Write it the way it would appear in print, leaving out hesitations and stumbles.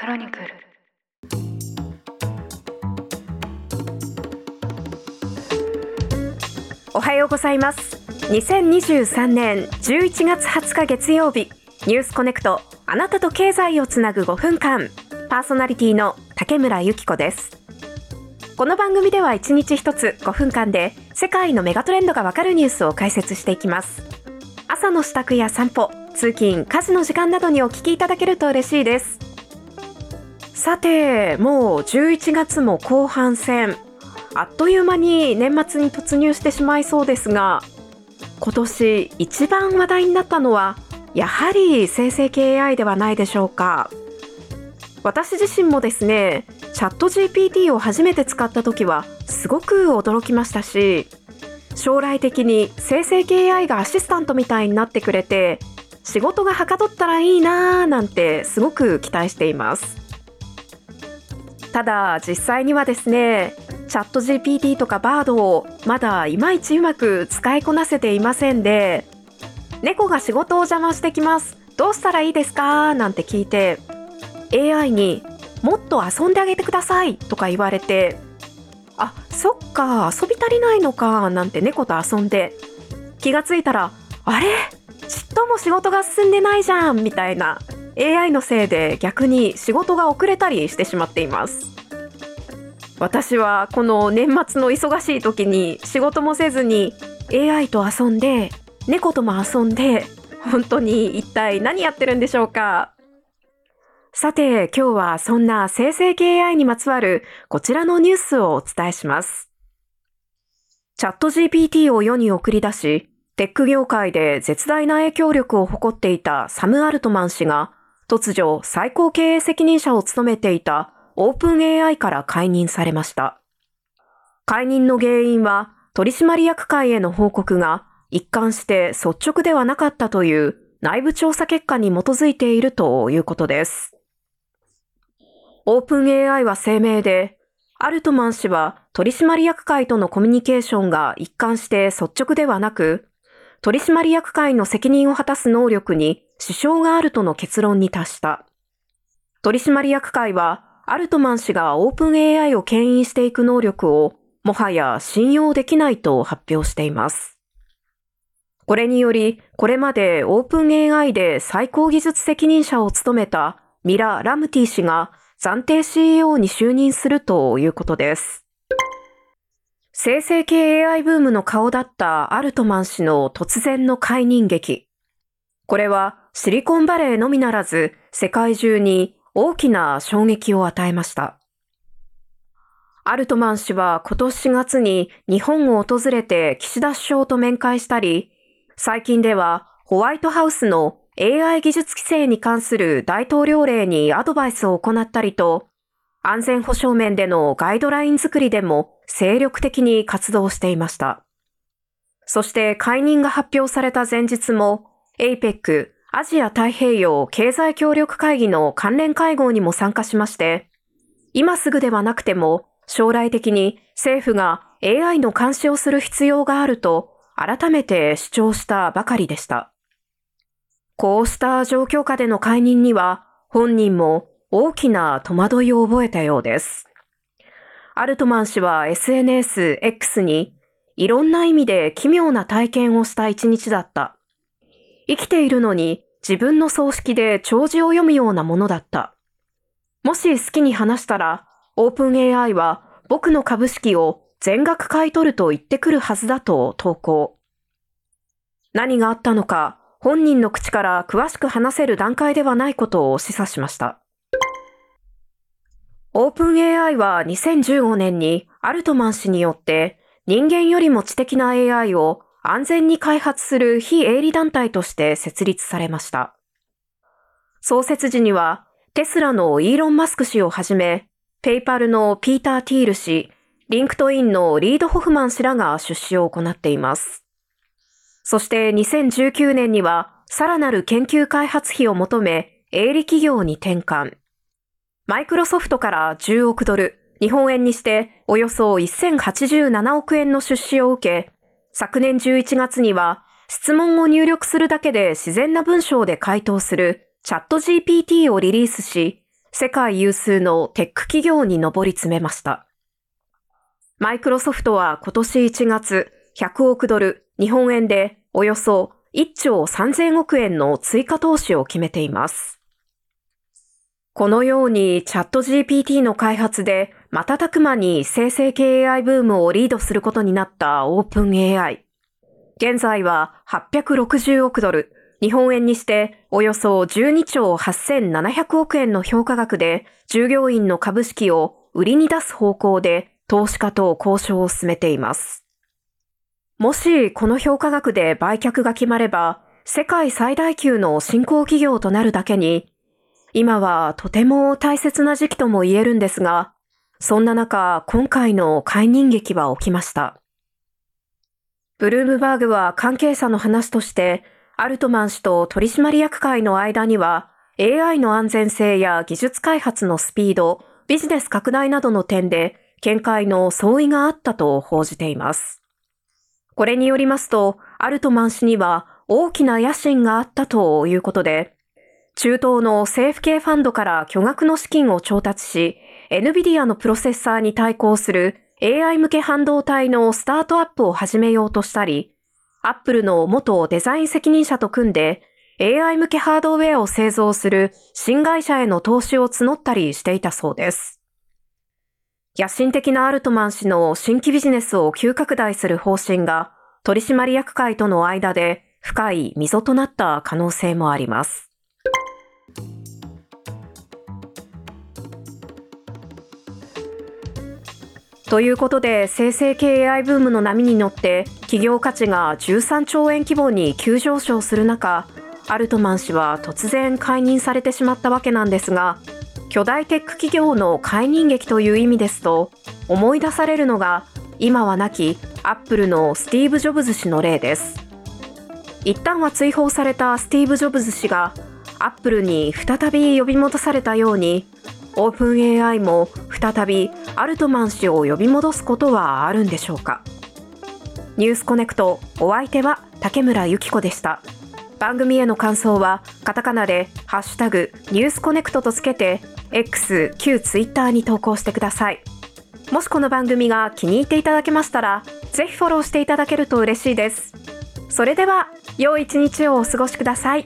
クロニクル。おはようございます。2023年11月20日月曜日、ニュースコネクト、あなたと経済をつなぐ5分間、パーソナリティの竹村由紀子です。この番組では1日1つ5分間で世界のメガトレンドがわかるニュースを解説していきます。朝の支度や散歩、通勤、家事の時間などにお聞きいただけると嬉しいです。さて、もう11月も後半戦、あっという間に年末に突入してしまいそうですが、今年一番話題になったのはやはり生成系 AI ではないでしょうか。私自身もですね、チャット GPT を初めて使った時はすごく驚きましたし、将来的に生成系 AI がアシスタントみたいになってくれて仕事がはかどったらいいなぁなんてすごく期待しています。ただ実際にはですね、チャット GPT とか Bard をまだいまいちうまく使いこなせていませんで、猫が仕事を邪魔してきます、どうしたらいいですかなんて聞いて AI にもっと遊んであげてくださいとか言われて、あ、そっか、遊び足りないのかなんて猫と遊んで、気がついたらあれ、ちっとも仕事が進んでないじゃんみたいな AI のせいで逆に仕事が遅れたりしてしまっています。私はこの年末の忙しい時に仕事もせずに AI と遊んで猫とも遊んで、本当に一体何やってるんでしょうか。さて、今日はそんな生成系 AI にまつわるこちらのニュースをお伝えします。チャット GPT を世に送り出し、テック業界で絶大な影響力を誇っていたサム・アルトマン氏が突如最高経営責任者を務めていた OpenAI から解任されました。解任の原因は取締役会への報告が一貫して率直ではなかったという内部調査結果に基づいているということです。オープン AI は声明で、アルトマン氏は取締役会とのコミュニケーションが一貫して率直ではなく、取締役会の責任を果たす能力に支障があるとの結論に達した。取締役会は、アルトマン氏がオープン AI を牽引していく能力をもはや信用できないと発表しています。これにより、これまでオープン AI で最高技術責任者を務めたミラ・ラムティ氏が暫定 CEO に就任するということです。生成系 AI ブームの顔だったアルトマン氏の突然の解任劇。これはシリコンバレーのみならず世界中に大きな衝撃を与えました。アルトマン氏は今年4月に日本を訪れて岸田首相と面会したり、最近ではホワイトハウスのAI 技術規制に関する大統領令にアドバイスを行ったりと、安全保障面でのガイドライン作りでも精力的に活動していました。そして解任が発表された前日も APEC アジア太平洋経済協力会議の関連会合にも参加しまして、今すぐではなくても将来的に政府が AI の監視をする必要があると改めて主張したばかりでした。こうした状況下での解任には本人も大きな戸惑いを覚えたようです。アルトマン氏は SNSX に、いろんな意味で奇妙な体験をした一日だった。生きているのに自分の葬式で弔辞を読むようなものだった。もし好きに話したら、オープン AI は僕の株式を全額買い取ると言ってくるはずだと投稿。何があったのか、本人の口から詳しく話せる段階ではないことを示唆しました。オープン AI は2015年にアルトマン氏によって人間よりも知的な AI を安全に開発する非営利団体として設立されました。創設時にはテスラのイーロン・マスク氏をはじめ、ペイパルのピーター・ティール氏、リンクトインのリード・ホフマン氏らが出資を行っています。そして2019年にはさらなる研究開発費を求め営利企業に転換。マイクロソフトから10億ドル、日本円にしておよそ1087億円の出資を受け、昨年11月には質問を入力するだけで自然な文章で回答するチャット GPT をリリースし、世界有数のテック企業に上り詰めました。マイクロソフトは今年1月、100億ドル、日本円でおよそ1兆3000億円の追加投資を決めています。このようにチャット GPT の開発で瞬く間に生成系 AI ブームをリードすることになったオープン AI。現在は860億ドル、日本円にしておよそ12兆8700億円の評価額で従業員の株式を売りに出す方向で投資家と交渉を進めています。もしこの評価額で売却が決まれば、世界最大級の新興企業となるだけに、今はとても大切な時期とも言えるんですが、そんな中、今回の解任劇は起きました。ブルームバーグは関係者の話として、アルトマン氏と取締役会の間には、AI の安全性や技術開発のスピード、ビジネス拡大などの点で、見解の相違があったと報じています。これによりますと、アルトマン氏には大きな野心があったということで、中東の政府系ファンドから巨額の資金を調達し、NVIDIA のプロセッサーに対抗する AI 向け半導体のスタートアップを始めようとしたり、Apple の元デザイン責任者と組んで AI 向けハードウェアを製造する新会社への投資を募ったりしていたそうです。野心的なアルトマン氏の新規ビジネスを急拡大する方針が取締役会との間で深い溝となった可能性もあります。ということで、生成系 AI ブームの波に乗って企業価値が13兆円規模に急上昇する中、アルトマン氏は突然解任されてしまったわけなんですが、巨大テック企業の解任劇という意味ですと、思い出されるのが今は亡きアップルのスティーブ・ジョブズ氏の例です。一旦は追放されたスティーブ・ジョブズ氏がアップルに再び呼び戻されたように、オープン AI も再びアルトマン氏を呼び戻すことはあるんでしょうか。ニュースコネクト、お相手は竹村由紀子でした。番組への感想はカタカナでハッシュタグニュースコネクトとつけて X、旧 Twitter に投稿してください。もしこの番組が気に入っていただけましたら、ぜひフォローしていただけると嬉しいです。それでは良い一日をお過ごしください。